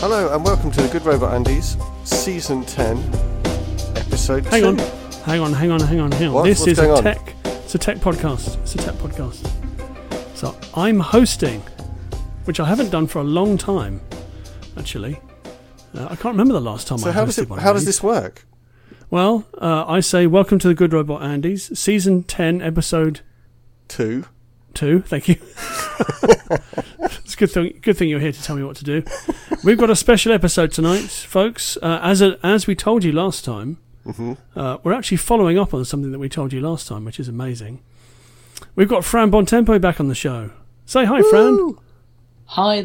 Hello and welcome to The Good Robot Andys, Season 10, Episode 2. Hang on. It's a tech podcast. So I'm hosting, which I haven't done for a long time, actually. I can't remember the last time I hosted one. So how does this work? Well, I say welcome to The Good Robot Andys, Season 10, Episode... 2. Thank you. It's a good thing you're here to tell me what to do. We've got a special episode tonight, folks. As we told you last time, we're actually following up on something that we told you last time, which is amazing. We've got Fran Buontempo back on the show. Say hi, Fran. Hi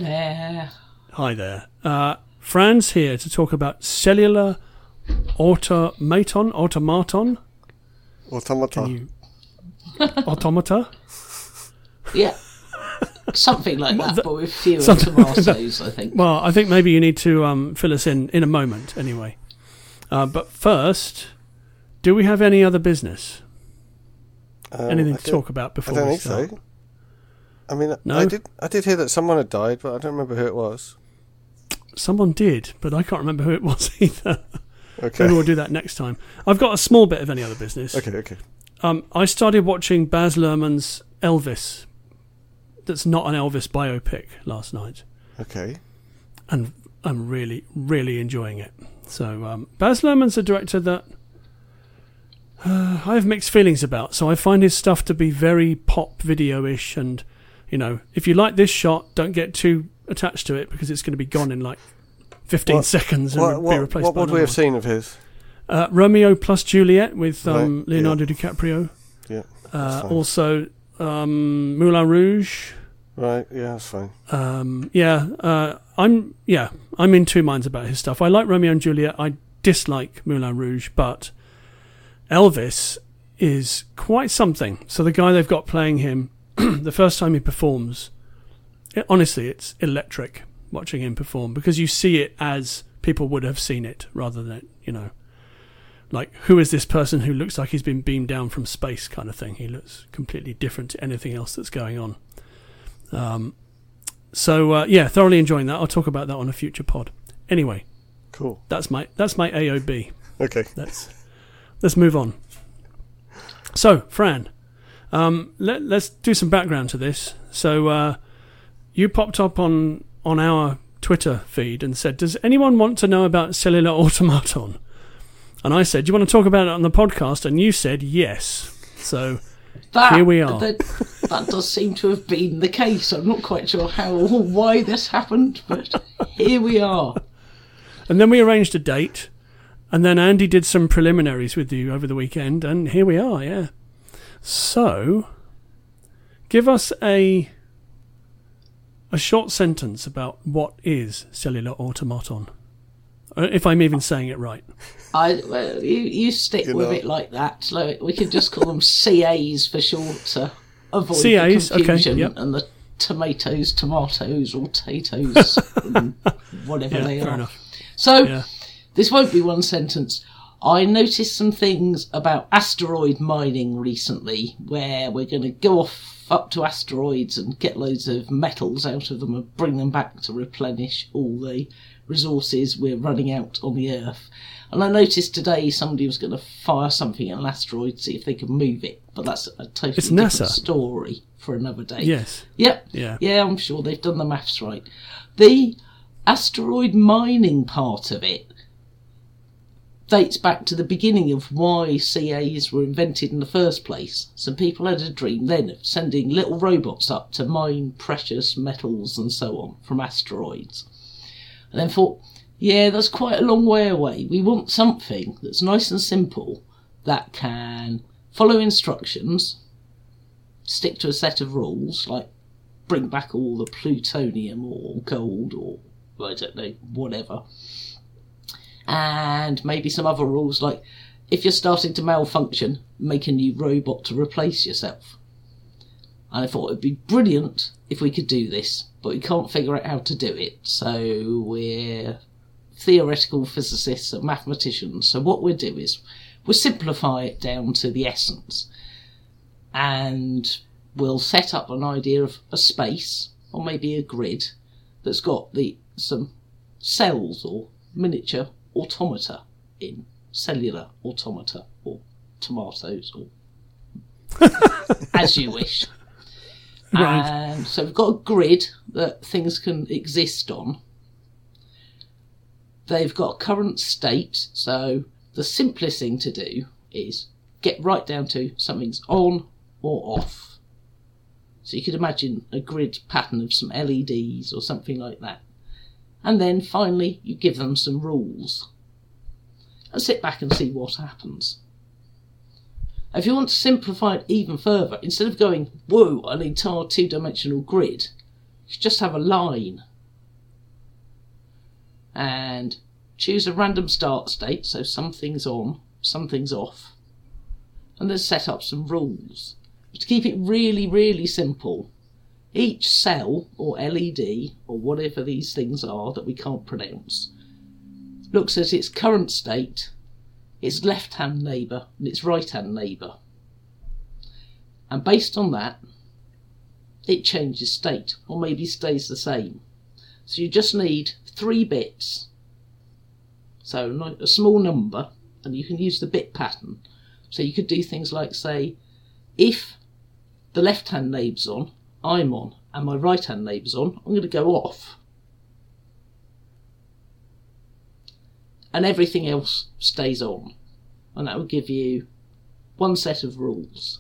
there. Fran's here to talk about cellular automata. Yeah. Something like that, but with fewer tomatoes, I think. Well, I think maybe you need to fill us in a moment, anyway. But first, do we have any other business? Anything to talk about before we start? I don't think so. I mean, no? I did hear that someone had died, but I don't remember who it was. Someone did, but I can't remember who it was either. Okay. Maybe we'll do that next time. I've got a small bit of any other business. Okay. I started watching Baz Luhrmann's Elvis. That's not an Elvis biopic last night. Okay. And I'm really, really enjoying it. So Baz Luhrmann's a director that I have mixed feelings about. So I find his stuff to be very pop video-ish. And, you know, if you like this shot, don't get too attached to it because it's going to be gone in like 15 seconds and be replaced by another one. What would we have seen of his? Romeo plus Juliet with Leonardo DiCaprio. Yeah. Also... Moulin Rouge. Right, yeah, that's fine. I'm in two minds about his stuff. I like Romeo and Juliet. I dislike Moulin Rouge, but Elvis is quite something. So the guy they've got playing him, the first time he performs, it's electric watching him perform because you see it as people would have seen it rather than, you know, like, who is this person who looks like he's been beamed down from space kind of thing? He looks completely different to anything else that's going on. Thoroughly enjoying that. I'll talk about that on a future pod. Anyway. Cool. That's my AOB. Okay. Let's move on. So, Fran, let's do some background to this. So, you popped up on our Twitter feed and said, does anyone want to know about cellular automaton? And I said, do you want to talk about it on the podcast? And you said yes. So here we are. That does seem to have been the case. I'm not quite sure how or why this happened, but here we are. And then we arranged a date. And then Andy did some preliminaries with you over the weekend. And here we are, yeah. So give us a short sentence about what is cellular automaton. If I'm even saying it right. You stick with it like that. Like, we could just call them CAs for short to avoid the confusion. Okay, yep. And the tomatoes or tatoes, whatever they are. Enough. So This won't be one sentence. I noticed some things about asteroid mining recently where we're going to go up to asteroids and get loads of metals out of them and bring them back to replenish all the resources we're running out on the Earth. And I noticed today somebody was going to fire something at an asteroid to see if they could move it, but that's a totally different story for another day. Yes. Yep. Yeah, I'm sure they've done the maths right. The asteroid mining part of it dates back to the beginning of why CAs were invented in the first place. Some people had a dream then of sending little robots up to mine precious metals and so on from asteroids. And then thought, yeah, that's quite a long way away. We want something that's nice and simple, that can follow instructions, stick to a set of rules, like bring back all the plutonium or gold or, I don't know, whatever. And maybe some other rules, like if you're starting to malfunction, make a new robot to replace yourself. And I thought it'd be brilliant if we could do this, but we can't figure out how to do it. So we're theoretical physicists and mathematicians. So what we'll do is we'll simplify it down to the essence. And we'll set up an idea of a space or maybe a grid that's got some cells or miniature automata in Cellular Automata or Tomatoes or as you wish. Right. And so we've got a grid that things can exist on. They've got a current state, so the simplest thing to do is get right down to something's on or off. So you could imagine a grid pattern of some LEDs or something like that. And then finally you give them some rules and sit back and see what happens. If you want to simplify it even further, instead of going, whoa, an entire two-dimensional grid, you just have a line. And choose a random start state, so something's on, something's off. And then set up some rules. But to keep it really, really simple, each cell, or LED, or whatever these things are that we can't pronounce, looks at its current state, its left-hand neighbour and its right-hand neighbour. And based on that, it changes state, or maybe stays the same. So you just need 3 bits, so a small number, and you can use the bit pattern. So you could do things like, say, if the left-hand neighbour's on, I'm on, and my right-hand neighbour's on, I'm going to go off. And everything else stays on. And that will give you one set of rules.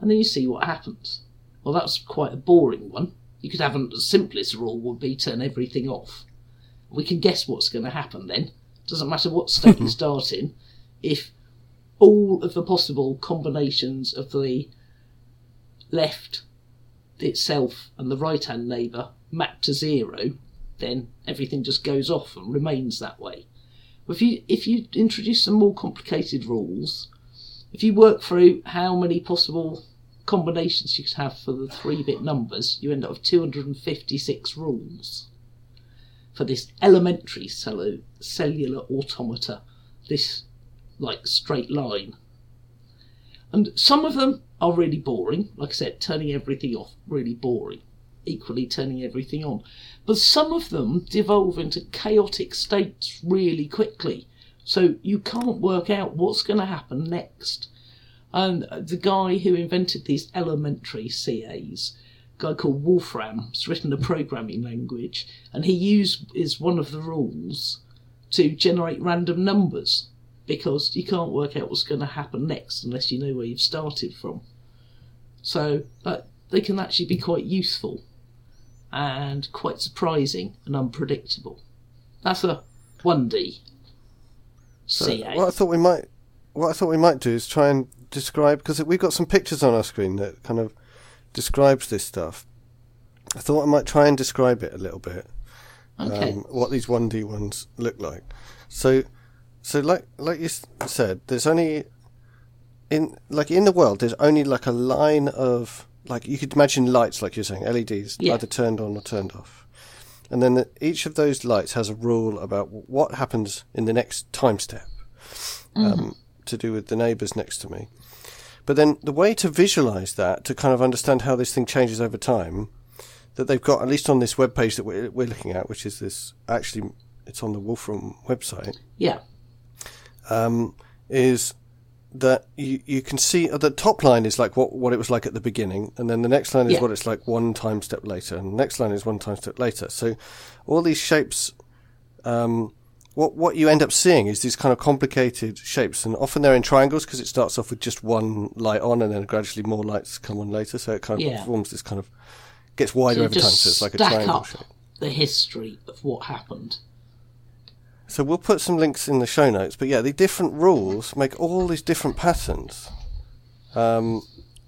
And then you see what happens. Well, that's quite a boring one. You could have the simplest rule would be turn everything off. We can guess what's going to happen then. Doesn't matter what state you start in. If all of the possible combinations of the left itself and the right-hand neighbour map to 0, then everything just goes off and remains that way. If you introduce some more complicated rules, if you work through how many possible combinations you could have for the 3-bit numbers, you end up with 256 rules for this elementary cellular automata, this like straight line. And some of them are really boring. Like I said, turning everything off, really boring. Equally turning everything on. But some of them devolve into chaotic states really quickly, so you can't work out what's going to happen next. And the guy who invented these elementary CAs, a guy called Wolfram, has written a programming language, and he uses one of the rules to generate random numbers, because you can't work out what's going to happen next unless you know where you've started from. So they can actually be quite useful and quite surprising and unpredictable. That's a 1D CA. So what I thought we might do is try and describe, because we've got some pictures on our screen that kind of describes this stuff. I thought I might try and describe it a little bit. Okay. What these 1D ones look like. So like you said, there's only in the world there's only like a line of, like, you could imagine lights, like you're saying, LEDs, either turned on or turned off. And then each of those lights has a rule about what happens in the next time step, to do with the neighbours next to me. But then the way to visualise that, to kind of understand how this thing changes over time, that they've got, at least on this web page that we're looking at, which is this, actually, it's on the Wolfram website. Yeah. Is that you can see the top line is like what it was like at the beginning, and then the next line is what it's like one time step later, and the next line is one time step later. So all these shapes, what you end up seeing is these kind of complicated shapes, and often they're in triangles because it starts off with just one light on and then gradually more lights come on later, so it kind of forms this kind of, gets wider over time, so it's like a triangle shape. The history of what happened. So we'll put some links in the show notes, but the different rules make all these different patterns, and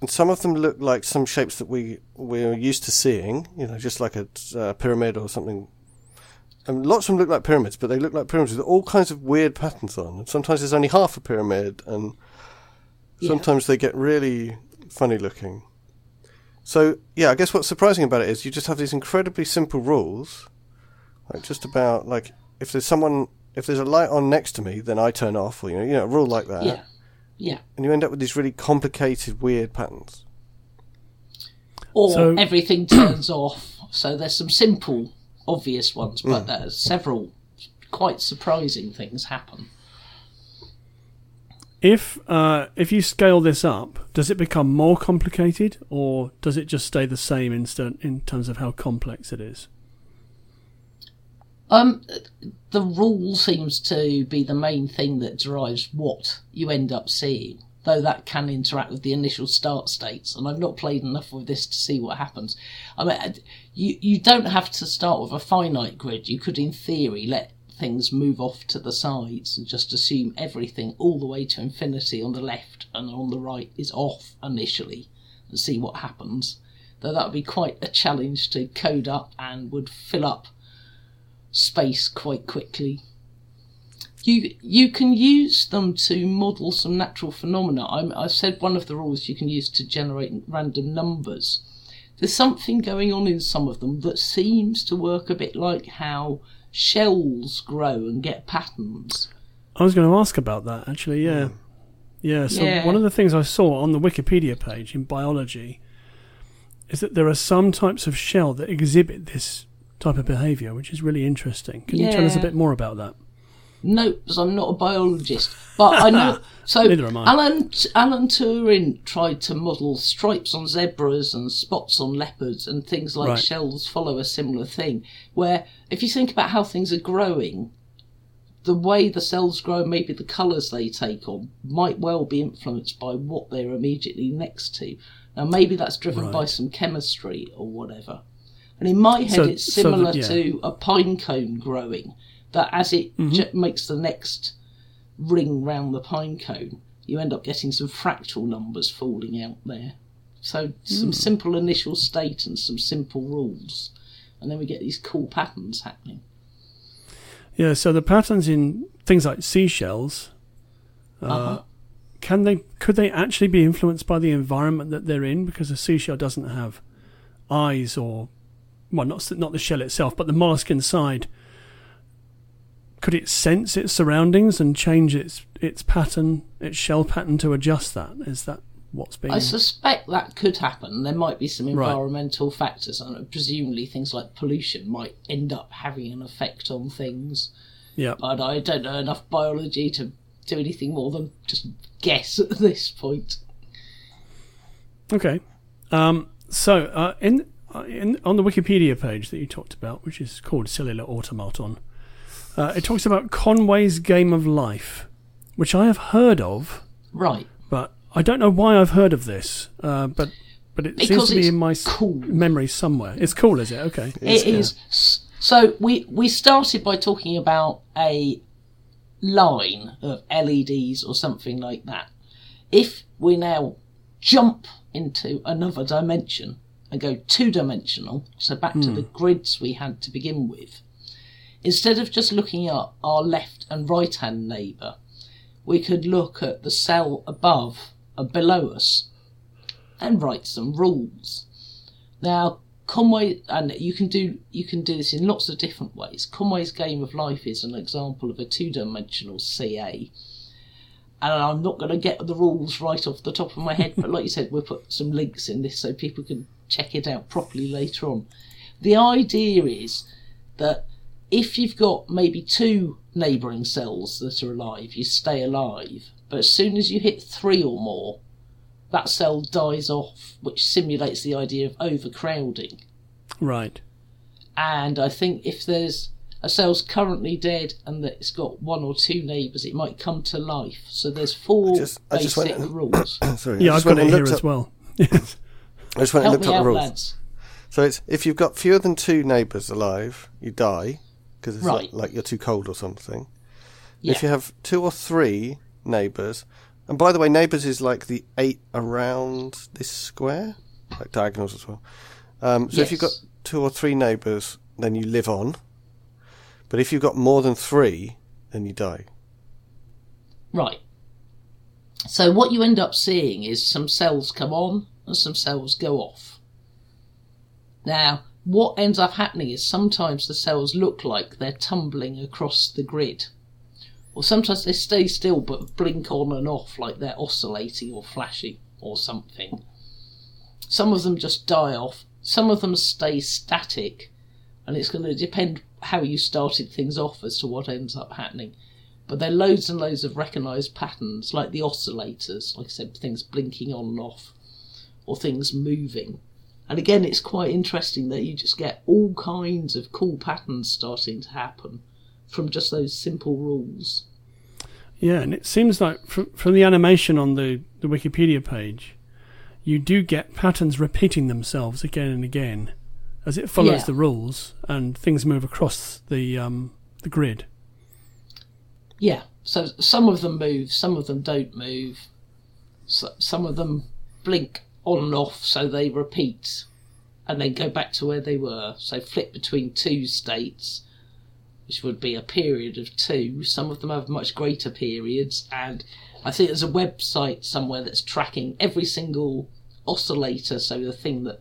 some of them look like some shapes that we're used to seeing, just like a pyramid or something. And lots of them look like pyramids, but they look like pyramids with all kinds of weird patterns on. And sometimes there's only half a pyramid, and sometimes they get really funny looking. So I guess what's surprising about it is you just have these incredibly simple rules, like just about like, if there's a light on next to me, then I turn off, or a rule like that. Yeah, yeah. And you end up with these really complicated, weird patterns. Or everything turns off. So there's some simple obvious ones, but several quite surprising things happen. If you scale this up, does it become more complicated, or does it just stay the same in terms of how complex it is? The rule seems to be the main thing that drives what you end up seeing, though that can interact with the initial start states, and I've not played enough with this to see what happens. I mean, you don't have to start with a finite grid. You could, in theory, let things move off to the sides and just assume everything all the way to infinity on the left and on the right is off initially and see what happens. Though that would be quite a challenge to code up and would fill up space quite quickly. You can use them to model some natural phenomena. I said one of the rules you can use to generate random numbers. There's something going on in some of them that seems to work a bit like how shells grow and get patterns. I was going to ask about that, actually, yeah. Yeah, so one of the things I saw on the Wikipedia page in biology is that there are some types of shell that exhibit this type of behaviour, which is really interesting. Can you tell us a bit more about that? No, because I'm not a biologist. But I know. So neither am I. Alan Turing tried to model stripes on zebras and spots on leopards and things like shells follow a similar thing, where if you think about how things are growing, the way the cells grow, maybe the colours they take on, might well be influenced by what they're immediately next to. Now, maybe that's driven by some chemistry or whatever. And in my head, it's similar to a pine cone growing, that as it makes the next ring round the pine cone, you end up getting some fractal numbers falling out there. So some simple initial state and some simple rules. And then we get these cool patterns happening. Yeah, so the patterns in things like seashells, could they actually be influenced by the environment that they're in? Because a seashell doesn't have eyes or... Well, not the shell itself, but the mollusk inside. Could it sense its surroundings and change its pattern, its shell pattern, to adjust that? Is that what's being... I suspect that could happen. There might be some environmental factors, and presumably things like pollution might end up having an effect on things. Yeah. But I don't know enough biology to do anything more than just guess at this point. Okay. On the Wikipedia page that you talked about, which is called Cellular Automaton, it talks about Conway's Game of Life, which I have heard of. Right. But I don't know why I've heard of this, but it seems to be in my memory somewhere. It's cool, is it? Okay. It is. So we started by talking about a line of LEDs or something like that. If we now jump into another dimension and go two-dimensional, so back to the grids we had to begin with, instead of just looking at our left and right-hand neighbour, we could look at the cell above and below us and write some rules. Now, Conway, and you can do this in lots of different ways. Conway's Game of Life is an example of a two-dimensional CA. And I'm not going to get the rules right off the top of my head, but like you said, we'll put some links in this so people can check it out properly later on. The idea is that if you've got maybe two neighbouring cells that are alive, you stay alive. But as soon as you hit three or more, that cell dies off, which simulates the idea of overcrowding. Right. And I think if there's... a cell's currently dead, and that it's got one or two neighbours, it might come to life. So there's four basic rules. Sorry, I've got it here as well. I just went and looked up the rules. Lads. So it's if you've got fewer than two neighbours alive, you die because it's like you're too cold or something. Yeah. If you have two or three neighbours, and by the way, neighbours is like the eight around this square, like diagonals as well. If you've got two or three neighbours, then you live on. But if you've got more than three, then you die. Right. So what you end up seeing is some cells come on and some cells go off. Now, what ends up happening is sometimes the cells look like they're tumbling across the grid. Or sometimes they stay still but blink on and off like they're oscillating or flashing or something. Some of them just die off. Some of them stay static. and it's going to depend how you started things off as to what ends up happening. But there are loads and loads of recognised patterns, like the oscillators, like I said, things blinking on and off, or things moving. And again, it's quite interesting that you just get all kinds of cool patterns starting to happen from just those simple rules. Yeah, and it seems like from the animation on the Wikipedia page, you do get patterns repeating themselves again and again as it follows the rules and things move across the grid. Yeah, so some of them move, some of them don't move, so some of them blink on and off, so they repeat and then go back to where they were. So flip between two states, which would be a period of two. Some of them have much greater periods, and I think there's a website somewhere that's tracking every single oscillator, so the thing that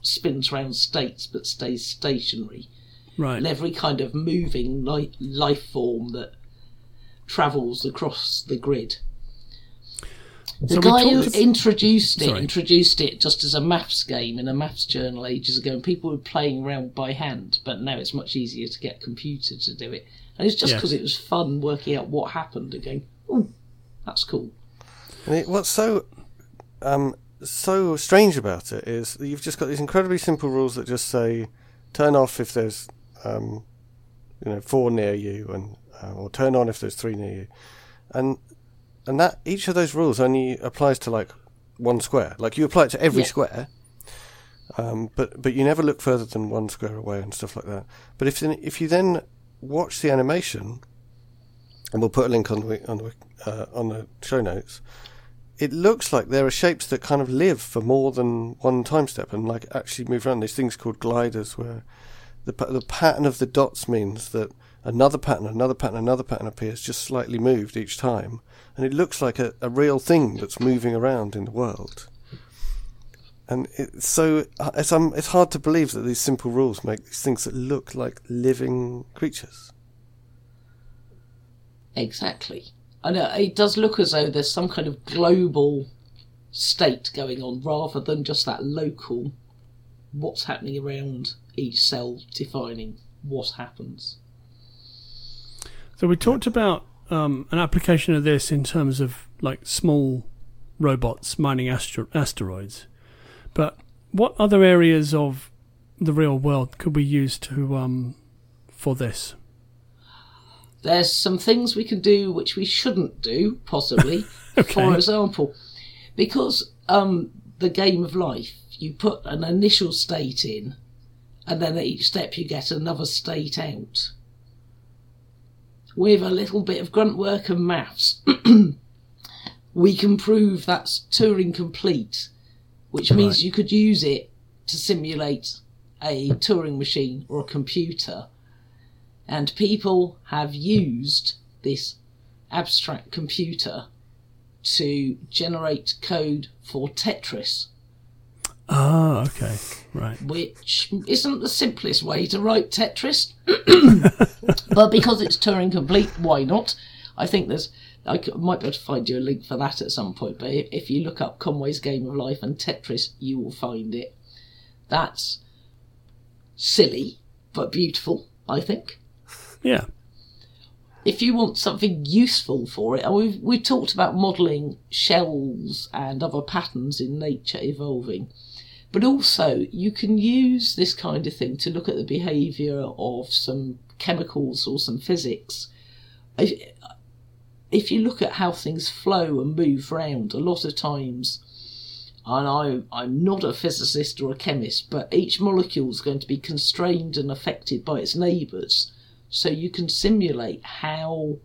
spins around states but stays stationary. Right. And every kind of moving life form that travels across the grid. The guy who introduced it just as a maths game in a maths journal ages ago, and people were playing around by hand, but now it's much easier to get a computer to do it. And it's just because it was fun working out what happened and going, ooh, that's cool. What's so strange about it is that you've just got these incredibly simple rules that just say turn off if there's four near you, and or turn on if there's three near you, and that each of those rules only applies to like one square. Like you apply it to every square, but you never look further than one square away and stuff like that. But if you then watch the animation, and we'll put a link on the show notes, it looks like there are shapes that kind of live for more than one time step and like actually move around. These things called gliders, where the pattern of the dots means that another pattern appears, just slightly moved each time, and it looks like a real thing that's moving around in the world. And it's hard to believe that these simple rules make these things that look like living creatures. Exactly. I know, it does look as though there's some kind of global state going on rather than just that local what's happening around each cell defining what happens. So we talked about an application of this in terms of like small robots mining asteroids, but what other areas of the real world could we use to for this? There's some things we can do which we shouldn't do, possibly. Okay. For example, because the game of life, you put an initial state in, and then at each step you get another state out. With a little bit of grunt work and maths, we can prove that's Turing complete, which means you could use it to simulate a Turing machine or a computer. And people have used this abstract computer to generate code for Tetris. Oh, okay, right. Which isn't the simplest way to write Tetris, but because it's Turing complete, why not? I think I might be able to find you a link for that at some point, but if you look up Conway's Game of Life and Tetris, you will find it. That's silly, but beautiful, I think. Yeah. If you want something useful for it, we've talked about modelling shells and other patterns in nature evolving, but also you can use this kind of thing to look at the behaviour of some chemicals or some physics. If you look at how things flow and move around, a lot of times, and I'm not a physicist or a chemist, but each molecule is going to be constrained and affected by its neighbours. So you can simulate how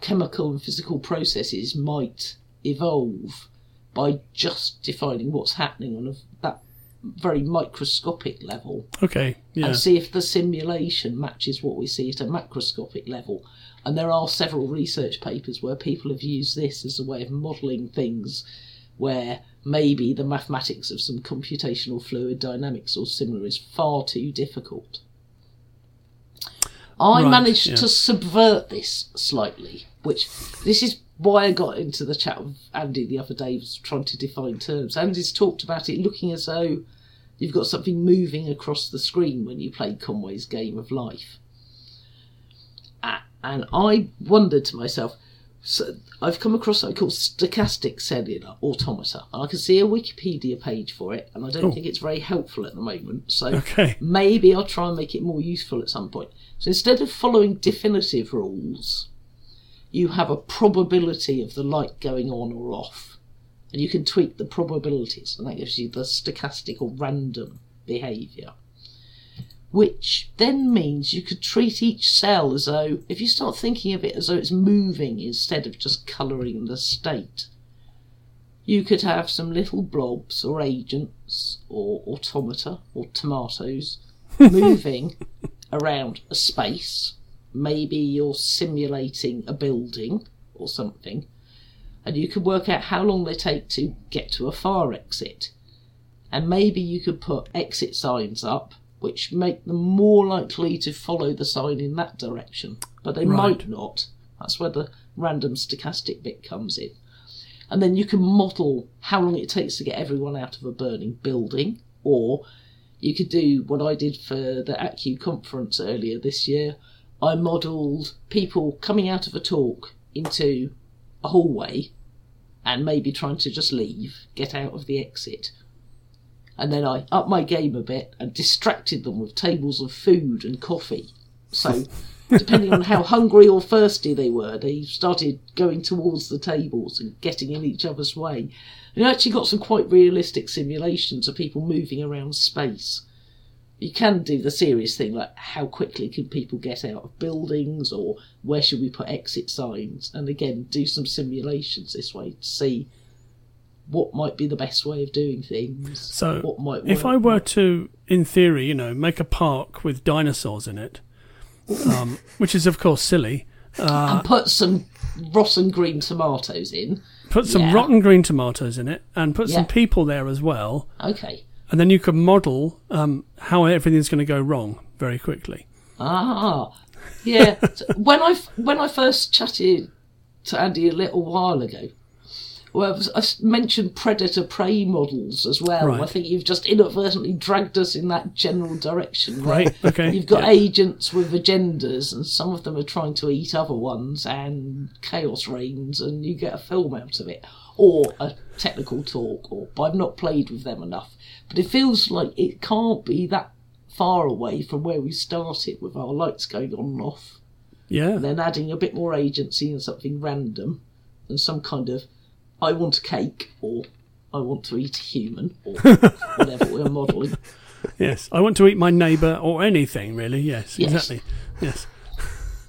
chemical and physical processes might evolve by just defining what's happening on that very microscopic level. Okay, yeah. And see if the simulation matches what we see at a macroscopic level. And there are several research papers where people have used this as a way of modelling things, where maybe the mathematics of some computational fluid dynamics or similar is far too difficult. I managed to subvert this slightly, which this is why I got into the chat with Andy the other day, was trying to define terms. Andy's talked about it looking as though You've got something moving across the screen when you play Conway's Game of Life. And I wondered to myself, so I've come across something called stochastic cellular automata. I can see a Wikipedia page for it, and I don't think it's very helpful at the moment. So maybe I'll try and make it more useful at some point. So instead of following definitive rules, you have a probability of the light going on or off. And you can tweak the probabilities, and that gives you the stochastic or random behaviour. Which then means you could treat each cell as though, if you start thinking of it as though it's moving instead of just colouring the state, you could have some little blobs or agents or automata or tomatoes moving around a space. Maybe you're simulating a building or something, and you could work out how long they take to get to a fire exit. And maybe you could put exit signs up which make them more likely to follow the sign in that direction. But they might not. That's where the random stochastic bit comes in. And then you can model how long it takes to get everyone out of a burning building. Or you could do what I did for the ACCU conference earlier this year. I modelled people coming out of a talk into a hallway and maybe trying to just leave, get out of the exit. And then I upped my game a bit and distracted them with tables of food and coffee. So, depending on how hungry or thirsty they were, they started going towards the tables and getting in each other's way. And I actually got some quite realistic simulations of people moving around space. You can do the serious thing, like how quickly can people get out of buildings, or where should we put exit signs? And again, do some simulations this way to see what might be the best way of doing things. So what might work. If I were to, in theory, you know, make a park with dinosaurs in it, which is, of course, silly. And put some rotten green tomatoes in. Put some rotten green tomatoes in it, and put some people there as well. Okay. And then you can model how everything's going to go wrong very quickly. Ah, yeah. When I first chatted to Andy a little while ago, well, I mentioned predator-prey models as well. Right. I think you've just inadvertently dragged us in that general direction. Right, okay. You've got agents with agendas, and some of them are trying to eat other ones, and chaos reigns, and you get a film out of it, or a technical talk, or but I've not played with them enough. But it feels like it can't be that far away from where we started with our lights going on and off. Yeah. And then adding a bit more agency and something random, and some kind of I want a cake, or I want to eat a human, or whatever we're modelling. Yes, I want to eat my neighbour, or anything, really. Yes, exactly. Yes.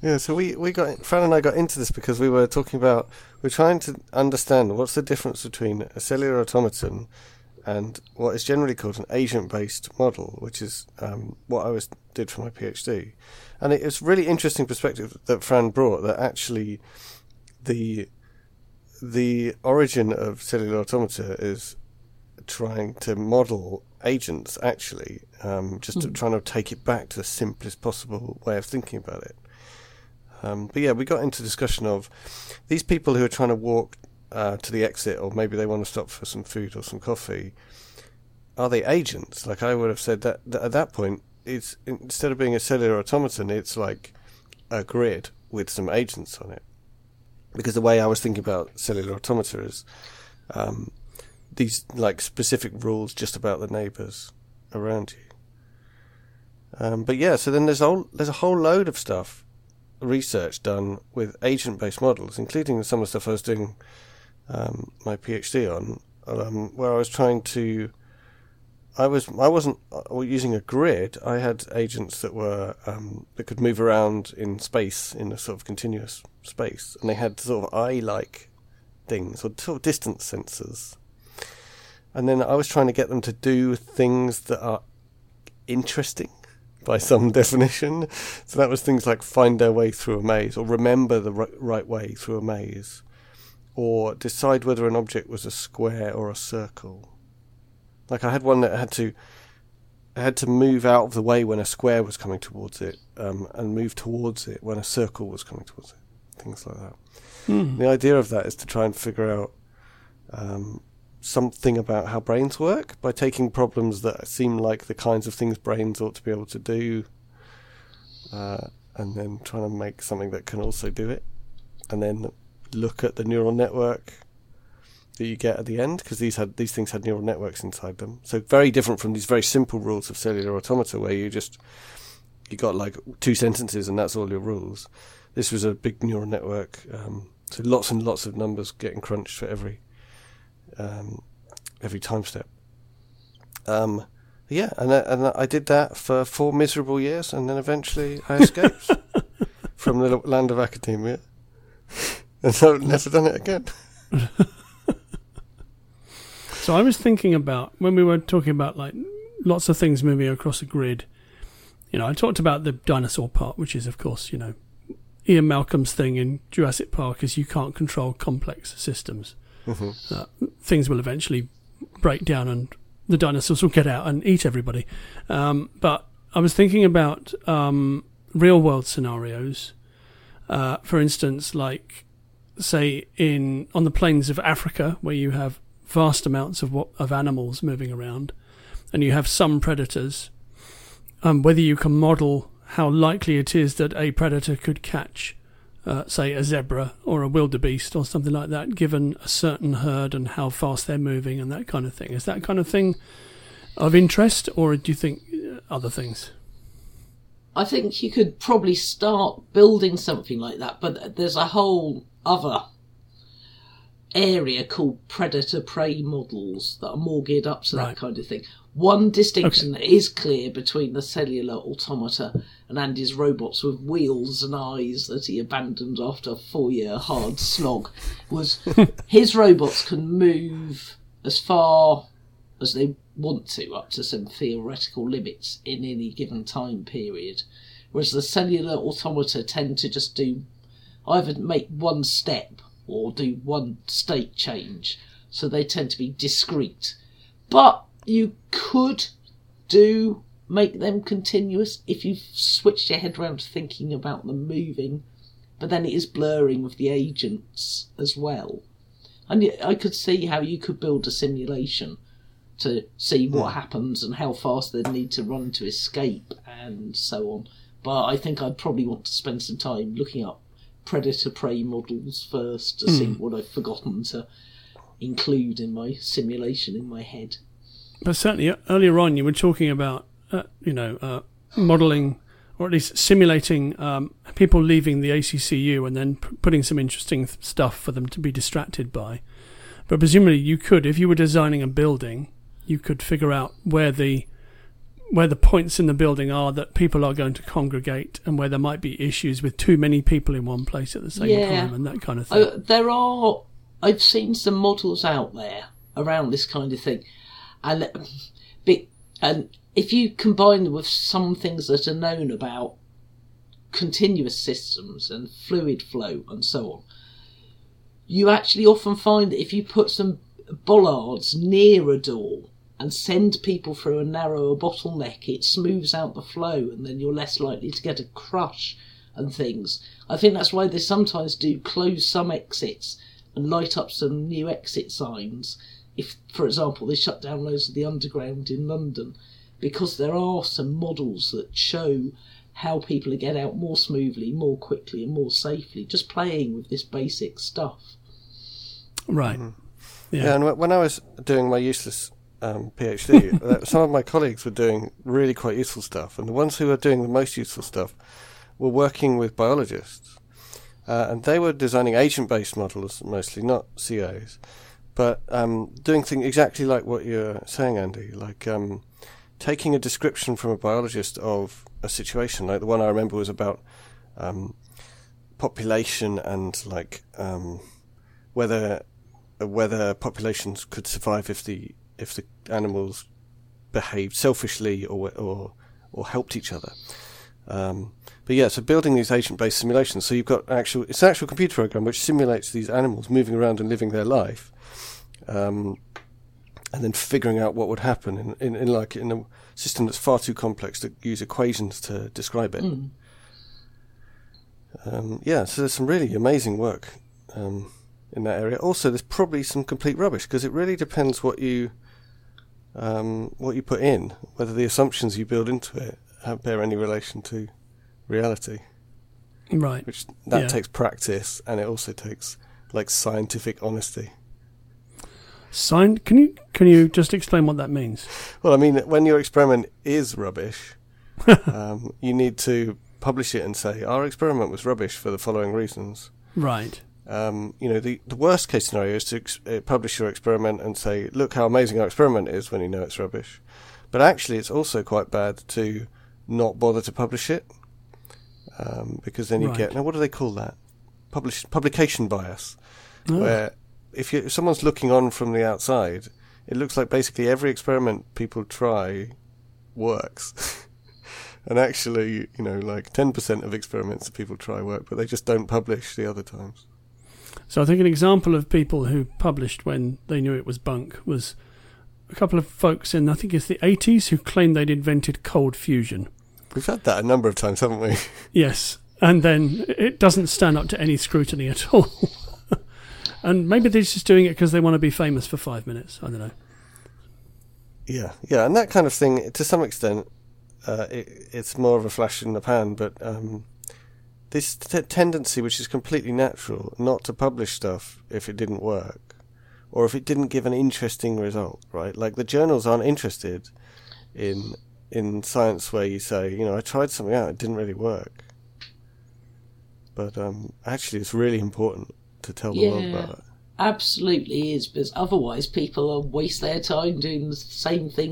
Yeah, so Fran and I got into this because we were talking about, we're trying to understand what's the difference between a cellular automaton and what is generally called an agent-based model, which is what I did for my PhD. And it's really interesting perspective that Fran brought, that actually the origin of cellular automata is trying to model agents, actually, trying to take it back to the simplest possible way of thinking about it. But yeah, we got into discussion of these people who are trying to walk to the exit, or maybe they want to stop for some food or some coffee. Are they agents? Like I would have said that at that point, it's instead of being a cellular automaton, it's like a grid with some agents on it. Because the way I was thinking about cellular automata is these like specific rules just about the neighbours around you. But yeah, so then there's a whole load of stuff, research done with agent-based models, including some of the stuff I was doing my PhD on, where I was trying to. I wasn't using a grid. I had agents that were that could move around in space, in a sort of continuous space, and they had sort of eye-like things or sort of distance sensors. And then I was trying to get them to do things that are interesting by some definition. So that was things like find their way through a maze, or remember the right way through a maze, or decide whether an object was a square or a circle. Like I had one that had to move out of the way when a square was coming towards it, and move towards it when a circle was coming towards it. Things like that. The idea of that is to try and figure out something about how brains work by taking problems that seem like the kinds of things brains ought to be able to do, and then trying to make something that can also do it, and then look at the neural network that you get at the end, because these things had neural networks inside them. So very different from these very simple rules of Cellular Automata, where you got like two sentences and that's all your rules. This was a big neural network, so lots and lots of numbers getting crunched for every time step. And I did that for 4 miserable years, and then eventually I escaped from the land of academia, and so I've never done it again. So I was thinking about, when we were talking about like lots of things moving across a grid, you know, I talked about the dinosaur part, which is, of course, you know, Ian Malcolm's thing in Jurassic Park is you can't control complex systems. Mm-hmm. Things will eventually break down and the dinosaurs will get out and eat everybody. But I was thinking about real world scenarios. For instance, like, say, on the plains of Africa, where you have vast amounts of animals moving around, and you have some predators, whether you can model how likely it is that a predator could catch, say, a zebra or a wildebeest or something like that, given a certain herd and how fast they're moving and that kind of thing. Is that kind of thing of interest, or do you think other things? I think you could probably start building something like that, but there's a whole other area called predator-prey models that are more geared up to that kind of thing. One distinction that is clear between the Cellular Automata and Andy's robots with wheels and eyes that he abandoned after a 4-year hard slog was his robots can move as far as they want to, up to some theoretical limits in any given time period, whereas the Cellular Automata tend to just do either make one step or do one state change, so they tend to be discrete. But you could make them continuous if you switched your head around to thinking about them moving, but then it is blurring with the agents as well. And I could see how you could build a simulation to see what happens and how fast they'd need to run to escape and so on. But I think I'd probably want to spend some time looking up predator-prey models first to see what I've forgotten to include in my simulation in my head. But certainly earlier on you were talking about, modelling or at least simulating people leaving the ACCU and then putting some interesting stuff for them to be distracted by. But presumably you could, if you were designing a building, you could figure out where the points in the building are that people are going to congregate and where there might be issues with too many people in one place at the same time and that kind of thing. I've seen some models out there around this kind of thing. And if you combine them with some things that are known about continuous systems and fluid flow and so on, you actually often find that if you put some bollards near a door and send people through a narrower bottleneck, it smooths out the flow and then you're less likely to get a crush and things. I think that's why they sometimes do close some exits and light up some new exit signs. If, for example, they shut down loads of the underground in London, because there are some models that show how people get out more smoothly, more quickly and more safely, just playing with this basic stuff. Right. Mm-hmm. Yeah, and when I was doing my useless PhD, some of my colleagues were doing really quite useful stuff, and the ones who were doing the most useful stuff were working with biologists. And they were designing agent-based models mostly, not COs. But doing things exactly like what you're saying, Andy, like taking a description from a biologist of a situation, like the one I remember was about population and like whether populations could survive if the animals behaved selfishly or helped each other. So building these agent-based simulations, so you've got it's an actual computer program which simulates these animals moving around and living their life, and then figuring out what would happen in a system that's far too complex to use equations to describe it. Mm. So there's some really amazing work in that area. Also, there's probably some complete rubbish, because it really depends what you put in, whether the assumptions you build into it bear any relation to reality. Right. Which that takes practice, and it also takes like scientific honesty. Can you just explain what that means? Well, I mean, when your experiment is rubbish, you need to publish it and say, our experiment was rubbish for the following reasons. Right. You know, the worst case scenario is to publish your experiment and say, look how amazing our experiment is, when you know it's rubbish. But actually, it's also quite bad to not bother to publish it, because then you get, now what do they call that? Publication bias, where if someone's looking on from the outside, it looks like basically every experiment people try works. And actually, you know, like 10% of experiments that people try work, but they just don't publish the other times. So I think an example of people who published when they knew it was bunk was a couple of folks in, I think it's the 80s, who claimed they'd invented cold fusion. We've had that a number of times, haven't we? Yes, and then it doesn't stand up to any scrutiny at all. And maybe they're just doing it because they want to be famous for 5 minutes. I don't know. Yeah, and that kind of thing, to some extent, it's more of a flash in the pan, but this tendency, which is completely natural, not to publish stuff if it didn't work, or if it didn't give an interesting result, right? Like, the journals aren't interested in science where you say, you know, I tried something out, it didn't really work. But actually, it's really important to tell the world about it. Absolutely is, because otherwise people waste their time doing the same thing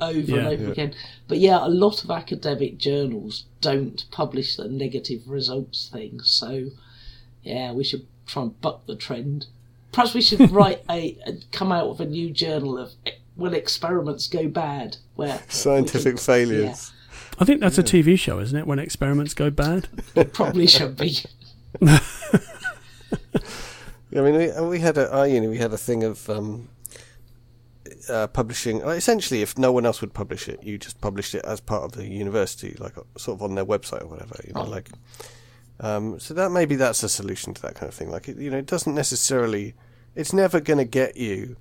over and over again. But a lot of academic journals don't publish the negative results thing. So we should try and buck the trend. Perhaps we should write come out with a new journal of when experiments go bad, where scientific failures. I think that's a TV show, isn't it? When experiments go bad, it probably should be. I mean, we had at our uni, we had a thing of publishing. Essentially, if no one else would publish it, you just published it as part of the university, like sort of on their website or whatever. You know, so that maybe that's a solution to that kind of thing. Like, it doesn't necessarily. It's never going to get you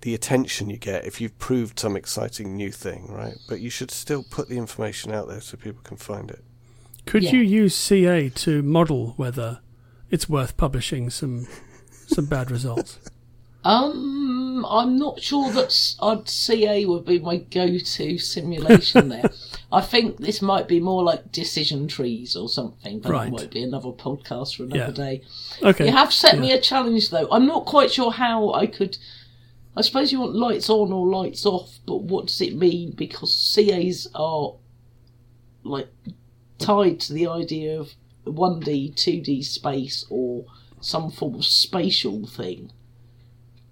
the attention you get if you've proved some exciting new thing, right? But you should still put the information out there so people can find it. Could you use CA to model whether it's worth publishing some bad results? I'm not sure that CA would be my go-to simulation there. I think this might be more like decision trees or something, but it might be another podcast for another day. Okay. You have set me a challenge, though. I'm not quite sure how I could. I suppose you want lights on or lights off, but what does it mean? Because CAs are like tied to the idea of 1D, 2D space or some form of spatial thing,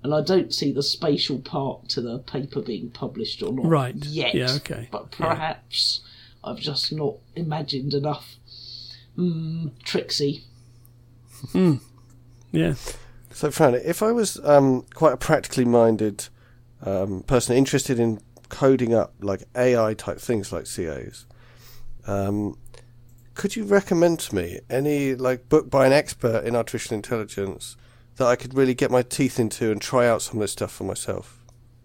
and I don't see the spatial part to the paper being published or not yet. Yeah, okay. But perhaps I've just not imagined enough. Tricksy. Yeah. So, Fran, if I was quite a practically minded person interested in coding up like AI type things like CAs, could you recommend to me any like book by an expert in artificial intelligence that I could really get my teeth into and try out some of this stuff for myself?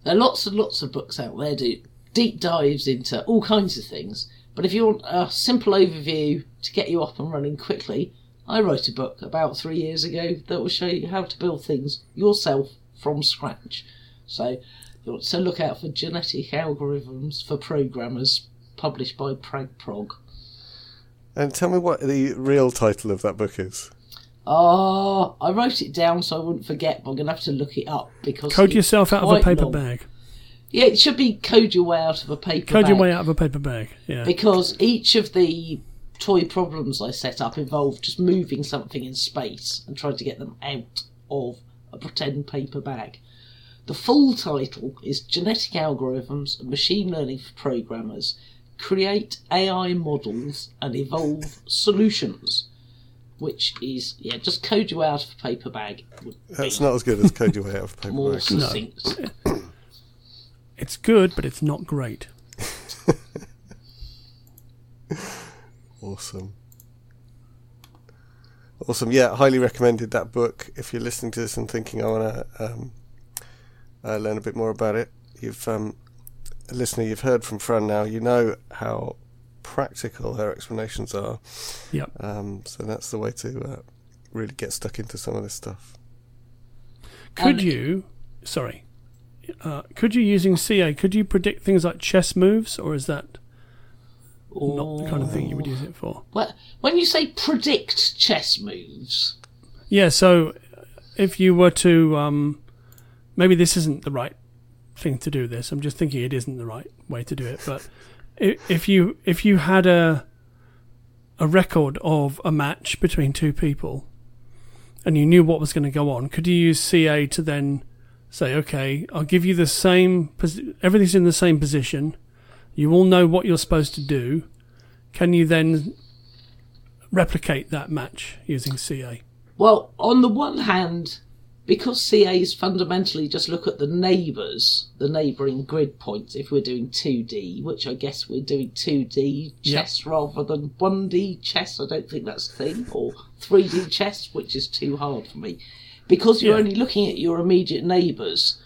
There are lots and lots of books out there do deep dives into all kinds of things. But if you want a simple overview to get you up and running quickly, I wrote a book about 3 years ago that will show you how to build things yourself from scratch. So you want to look out for Genetic Algorithms for Programmers, published by PragProg. And tell me what the real title of that book is. I wrote it down so I wouldn't forget, but I'm going to have to look it up. Because Code Yourself Out of a Paper Bag. Yeah, it should be Code Your Way Out of a Paper Bag. Code Your Way Out of a Paper Bag, yeah. Because each of the toy problems I set up involved just moving something in space and trying to get them out of a pretend paper bag. The full title is Genetic Algorithms and Machine Learning for Programmers. Create AI models and evolve solutions, which is just Code Your Way Out of a Paper Bag. That's not as good as Code Your Way Out of a Paper More Bag. More succinct. No. It's good, but it's not great. Awesome. Awesome. Yeah, highly recommended that book. If you're listening to this and thinking, I want to learn a bit more about it, you've heard from Fran now. You know how practical her explanations are. Yeah. So that's the way to really get stuck into some of this stuff. Could you, using CA, could you predict things like chess moves, or is that not the kind of thing you would use it for? Well, when you say predict chess moves... Yeah, so if you were to... maybe this isn't the right thing to do this. I'm just thinking it isn't the right way to do it. But if you had a record of a match between two people and you knew what was going to go on, could you use CA to then say, okay, I'll give you the same... everything's in the same position. You all know what you're supposed to do. Can you then replicate that match using CA? Well, on the one hand... because CAs fundamentally just look at the neighbouring grid points, if we're doing 2D, which I guess we're doing 2D chess rather than 1D chess, I don't think that's a thing, or 3D chess, which is too hard for me. Because you're only looking at your immediate neighbours,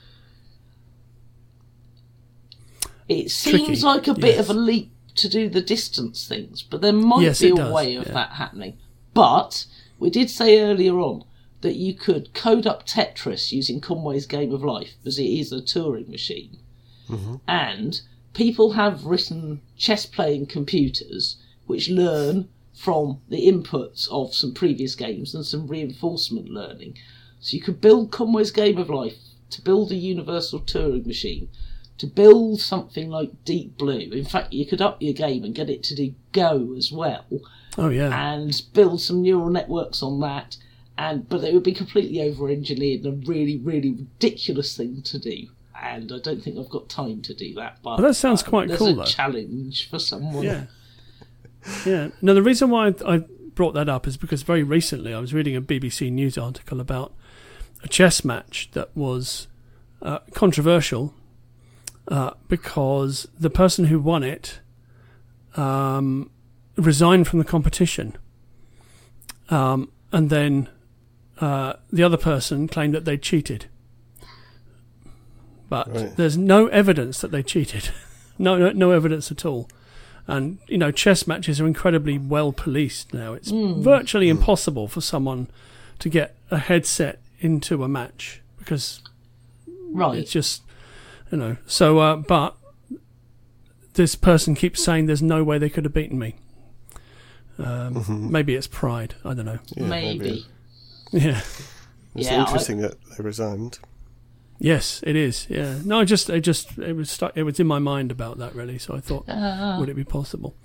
it seems tricky, like a bit of a leap to do the distance things, but there might be a way of that happening. But we did say earlier on that you could code up Tetris using Conway's Game of Life, because it is a Turing machine. Mm-hmm. And people have written chess-playing computers which learn from the inputs of some previous games and some reinforcement learning. So you could build Conway's Game of Life to build a universal Turing machine, to build something like Deep Blue. In fact, you could up your game and get it to do Go as well. Oh, yeah. And build some neural networks on that. But it would be completely over-engineered and a really, really ridiculous thing to do. And I don't think I've got time to do that. But that sounds quite cool, though. There's a challenge for someone. Yeah. Yeah. Now, the reason why I brought that up is because very recently I was reading a BBC News article about a chess match that was controversial because the person who won it resigned from the competition. And then... the other person claimed that they cheated. But there's no evidence that they cheated. No evidence at all. And, you know, chess matches are incredibly well policed now. It's virtually impossible for someone to get a headset into a match because it's just, you know. So, but this person keeps saying there's no way they could have beaten me. Maybe it's pride. I don't know. Yeah, maybe. Yeah. It's interesting that they resigned. Yes, it is. Yeah. No, it was in my mind about that really, so I thought would it be possible?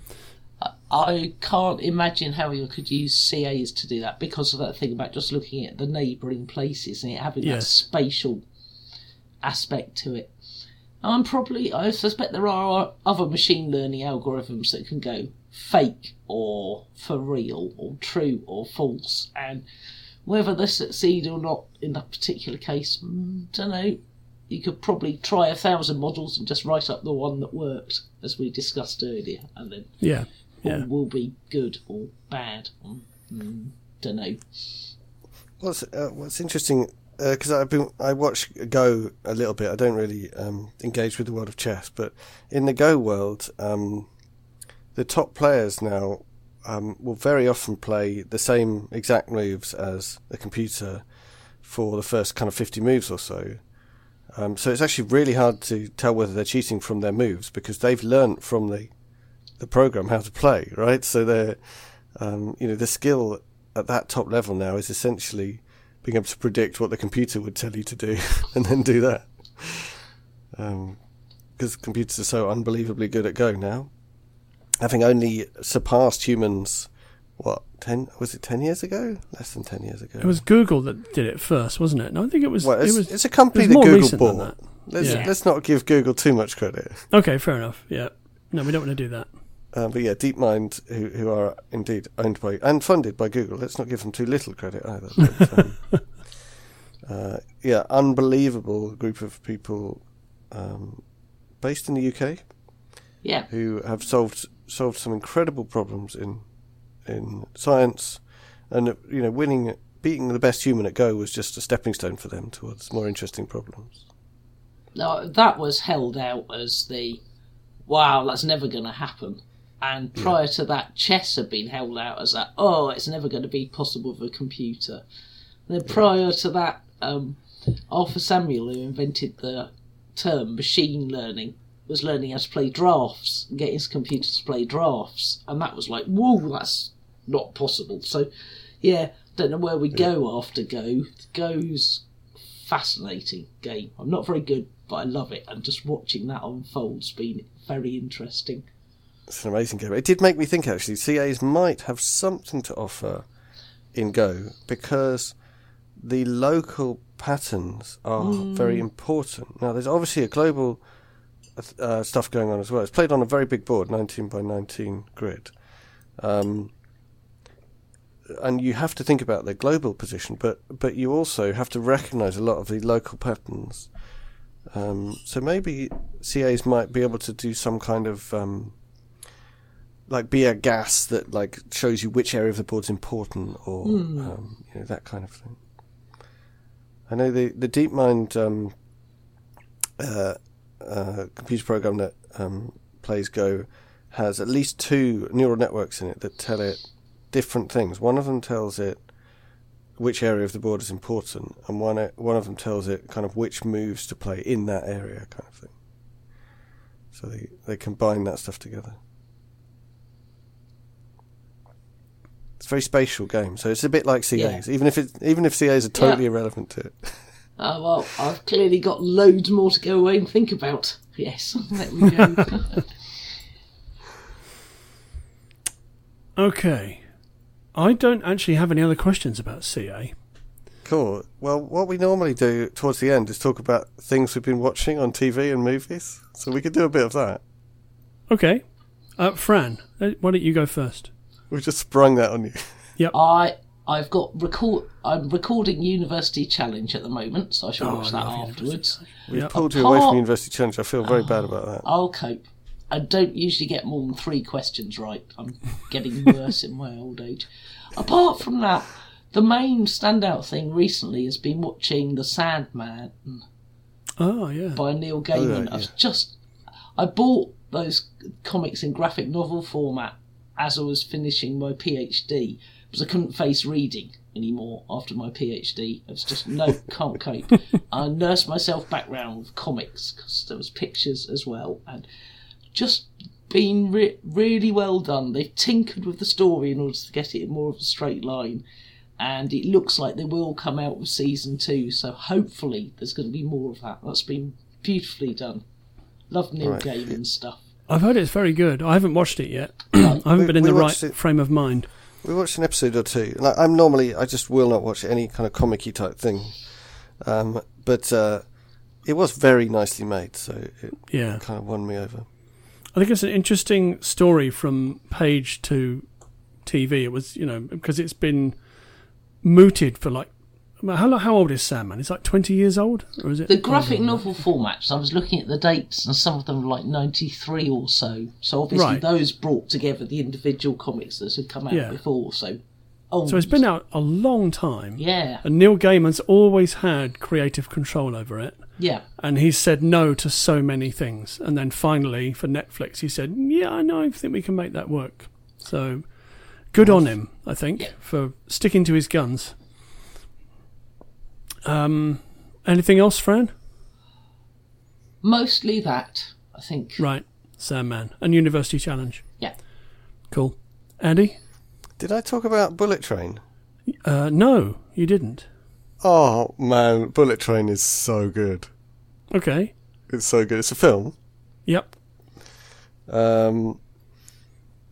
I can't imagine how you could use CAs to do that because of that thing about just looking at the neighbouring places and it having that spatial aspect to it. I suspect there are other machine learning algorithms that can go fake or for real or true or false, and whether they succeed or not in that particular case, don't know. You could probably try 1,000 models and just write up the one that worked, as we discussed earlier, and then all will be good or bad. Don't know. What's interesting, because I watch Go a little bit. I don't really engage with the world of chess, but in the Go world, the top players now will very often play the same exact moves as the computer for the first kind of 50 moves or so. So it's actually really hard to tell whether they're cheating from their moves because they've learnt from the program how to play, right? So they're, the skill at that top level now is essentially being able to predict what the computer would tell you to do and then do that. Because computers are so unbelievably good at Go now. Having only surpassed humans, 10 years ago? Less than 10 years ago. It was Google that did it first, wasn't it? No, I think it was... Well, it's a company that Google bought. That. Let's not give Google too much credit. Okay, fair enough, yeah. No, we don't want to do that. But yeah, DeepMind, who are indeed owned by and funded by Google, let's not give them too little credit either. But, unbelievable group of people based in the UK... Yeah. Who have solved some incredible problems in science and you know, beating the best human at Go was just a stepping stone for them towards more interesting problems. No, that was held out as the, wow, that's never going to happen. And prior to that, chess had been held out as that, oh, it's never going to be possible with a computer. And then prior to that, Arthur Samuel, who invented the term machine learning, was learning how to play drafts and get his computer to play drafts. And that was like, whoa, that's not possible. So, yeah, don't know where we go after Go. Go's fascinating game. I'm not very good, but I love it. And just watching that unfold's been very interesting. It's an amazing game. It did make me think, actually, CAs might have something to offer in Go, because the local patterns are very important. Now, there's obviously a global stuff going on as well. It's played on a very big board, 19 by 19 grid. And you have to think about the global position, but you also have to recognise a lot of the local patterns. So maybe CAs might be able to do some kind of be a gas that like shows you which area of the board's important, or you know, that kind of thing. I know the DeepMind computer program that plays Go has at least two neural networks in it that tell it different things. One of them tells it which area of the board is important, and one of them tells it kind of which moves to play in that area, kind of thing. So they combine that stuff together. It's a very spatial game, so it's a bit like CAs, even if CAs are totally irrelevant to it. Well, I've clearly got loads more to go away and think about. Yes, there we go. Okay. I don't actually have any other questions about CA. Cool. Well, what we normally do towards the end is talk about things we've been watching on TV and movies, so we could do a bit of that. Okay. Fran, why don't you go first? We've just sprung that on you. Yep. I've got I'm recording University Challenge at the moment, so I shall watch that afterwards. We've pulled you away from University Challenge. I feel very bad about that. I'll cope. I don't usually get more than 3 questions right. I'm getting worse in my old age. Apart from that, the main standout thing recently has been watching The Sandman. Oh, yeah. By Neil Gaiman. I bought those comics in graphic novel format as I was finishing my PhD, because I couldn't face reading anymore after my PhD. I was just, can't cope. I nursed myself back round with comics, because there was pictures as well, and just been really well done. They've tinkered with the story in order to get it in more of a straight line, and it looks like they will come out with season 2, so hopefully there's going to be more of that. That's been beautifully done. Love Neil Gaiman stuff. I've heard it's very good. I haven't watched it yet. I haven't been in the right frame of mind. We watched an episode or two. Like, I just will not watch any kind of comic-y type thing. But it was very nicely made, so it kind of won me over. I think it's an interesting story from page to TV. It was, because it's been mooted for like... How old is Sandman? It's like 20 years old, or is it? The graphic novel formats. I was looking at the dates, and some of them were like 93 or so. So obviously those brought together the individual comics that had come out before. So it's been out a long time. Yeah. And Neil Gaiman's always had creative control over it. Yeah. And he said no to so many things, and then finally for Netflix he said, I think we can make that work. So good on him, I think, for sticking to his guns. Anything else, Fran? Mostly that, I think. Right, Sandman and University Challenge. Yeah. Cool. Andy? Did I talk about Bullet Train? No, you didn't. Oh, man, Bullet Train is so good. Okay. It's so good. It's a film. Yep. And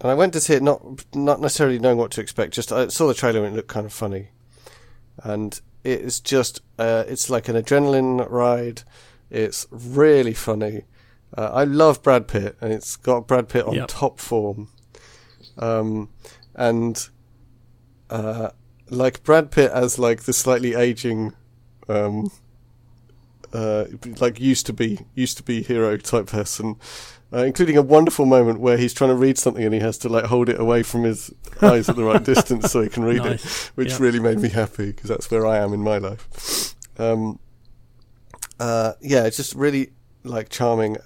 I went to see it not necessarily knowing what to expect, just I saw the trailer and it looked kind of funny. And... it's just, it's like an adrenaline ride. It's really funny. I love Brad Pitt, and it's got Brad Pitt on top form. Brad Pitt as like the slightly aging like used to be hero type person, including a wonderful moment where he's trying to read something and he has to like hold it away from his eyes at the right distance so he can read it, which really made me happy because that's where I am in my life. It's just really like charming.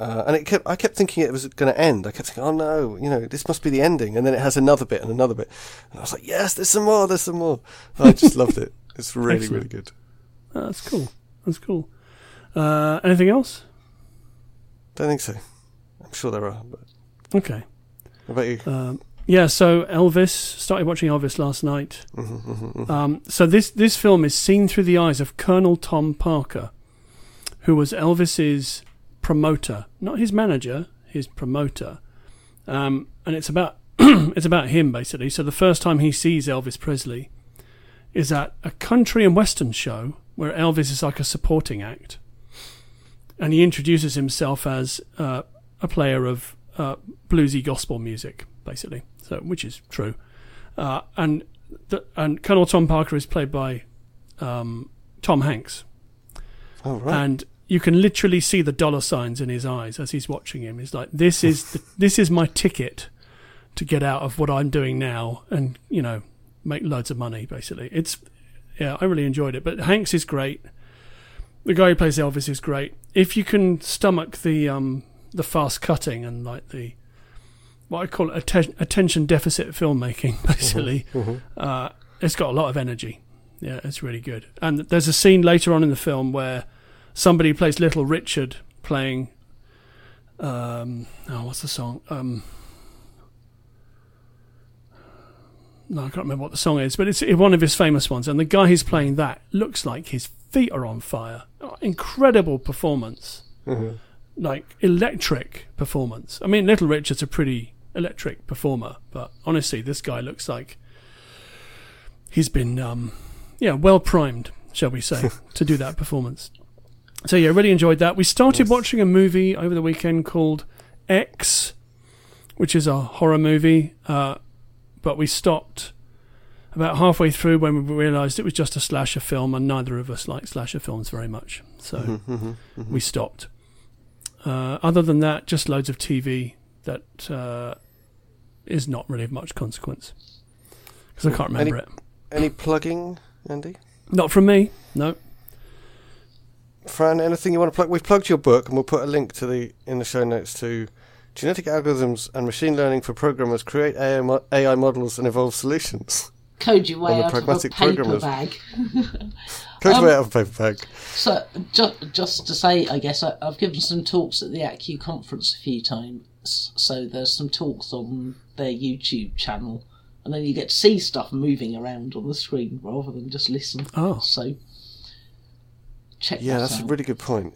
And I kept thinking it was going to end. I kept thinking, oh no, this must be the ending. And then it has another bit and another bit. And I was like, yes, there's some more. I just loved it. It's really, really good. Oh, that's cool. Anything else? Don't think so. I'm sure there are. But... Okay. How about you? So Elvis, started watching Elvis last night. Mm-hmm, mm-hmm. So this film is seen through the eyes of Colonel Tom Parker, who was Elvis's promoter, not his manager, his promoter, and it's about it's about him basically. So the first time he sees Elvis Presley is at a country and western show where Elvis is like a supporting act, and he introduces himself as a player of bluesy gospel music, basically. So which is true, and Colonel Tom Parker is played by Tom Hanks. Oh right. And you can literally see the dollar signs in his eyes as he's watching him. He's like, this is my ticket to get out of what I'm doing now and, make loads of money, basically. I really enjoyed it. But Hanks is great. The guy who plays Elvis is great. If you can stomach the fast cutting and, like, the what I call attention deficit filmmaking, basically, mm-hmm. Mm-hmm. It's got a lot of energy. Yeah, it's really good. And there's a scene later on in the film where somebody plays Little Richard playing, what's the song? No, I can't remember what the song is, but it's one of his famous ones. And the guy who's playing that looks like his feet are on fire. Oh, incredible performance. Mm-hmm. Like electric performance. I mean, Little Richard's a pretty electric performer, but honestly, this guy looks like he's been, well primed, shall we say, to do that performance. So yeah, really enjoyed that. We started watching a movie over the weekend called X, which is a horror movie, but we stopped about halfway through when we realised it was just a slasher film, and neither of us like slasher films very much. So mm-hmm, mm-hmm. we stopped. Other than that, just loads of TV that is not really of much consequence because I can't remember it. Any plugging, Andy? Not from me, no. Fran, anything you want to plug? We've plugged your book, and we'll put a link to in the show notes to Genetic Algorithms and Machine Learning for Programmers, Create AI Models and Evolve Solutions. Code your way out of a paper bag. Code your way out of a paper bag. So, just to say, I guess, I've given some talks at the ACCU conference a few times, so there's some talks on their YouTube channel, and then you get to see stuff moving around on the screen rather than just listen. Oh. So... Check that out. A really good point.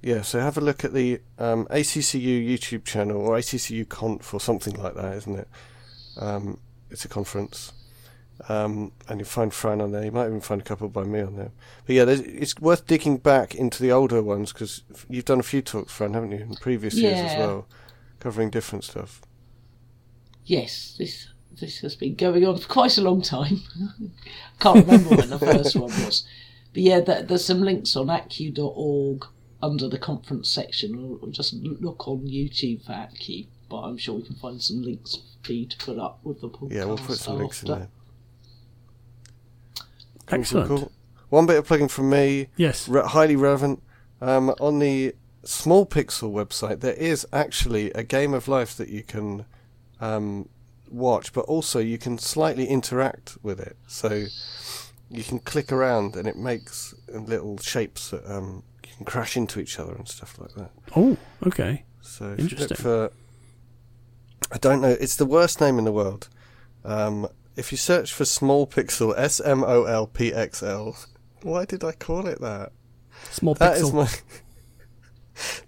Yeah, so have a look at the ACCU YouTube channel or ACCU Conf or something like that, isn't it? It's a conference. And you'll find Fran on there. You might even find a couple by me on there. But yeah, it's worth digging back into the older ones because you've done a few talks, Fran, haven't you, in previous years as well, covering different stuff. Yes, this has been going on for quite a long time. Can't remember when the first one was. But yeah, there's some links on accu.org under the conference section, or just look on YouTube for ACCU, but I'm sure we can find some links for you to put up with the podcast. Yeah, we'll put some links in there. Cool, excellent. Cool. One bit of plugging from me. Yes. Highly relevant. On the Small Pixel website, there is actually a game of life that you can watch, but also you can slightly interact with it. So... you can click around and it makes little shapes that you can crash into each other and stuff like that. Oh, okay. So if you look for, I don't know, it's the worst name in the world. If you search for Small Pixel, SMOLPXL, why did I call it that? Small Pixel.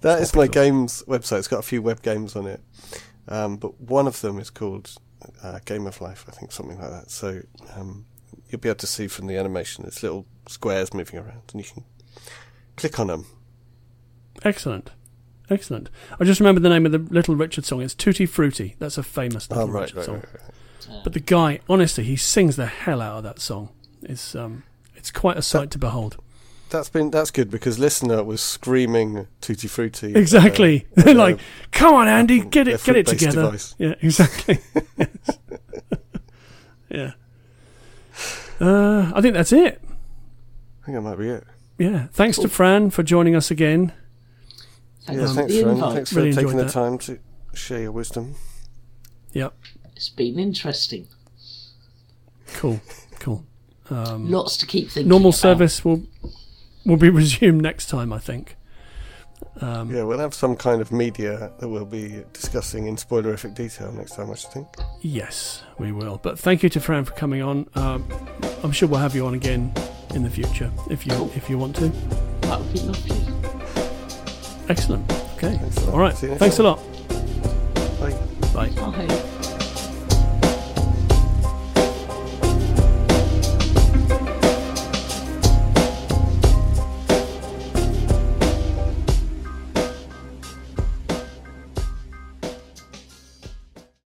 That is my games website. It's got a few web games on it, but one of them is called Game of Life, I think, something like that. So. You'll be able to see from the animation, it's little squares moving around, and you can click on them. Excellent. I just remembered the name of the Little Richard song. It's Tutti Frutti. That's a famous Little Richard song. Right. But the guy, honestly, he sings the hell out of that song. It's quite a sight to behold. That's good, because listener was screaming Tutti Frutti. Exactly. They're like, come on, Andy, get it together. Device. Yeah, exactly. Yeah. I think that's it. I think that might be it. Yeah. Thanks to Fran for joining us again. Yeah, thanks, Fran. Thanks for taking the time to share your wisdom. Yep. It's been interesting. Cool. Lots to keep thinking. Normal service will be resumed next time, I think. We'll have some kind of media that we'll be discussing in spoilerific detail next time, I should think. Yes, we will. But thank you to Fran for coming on. I'm sure we'll have you on again in the future if you want to. That would be lovely. Excellent. Okay. All right. Thanks a lot. Bye. Bye.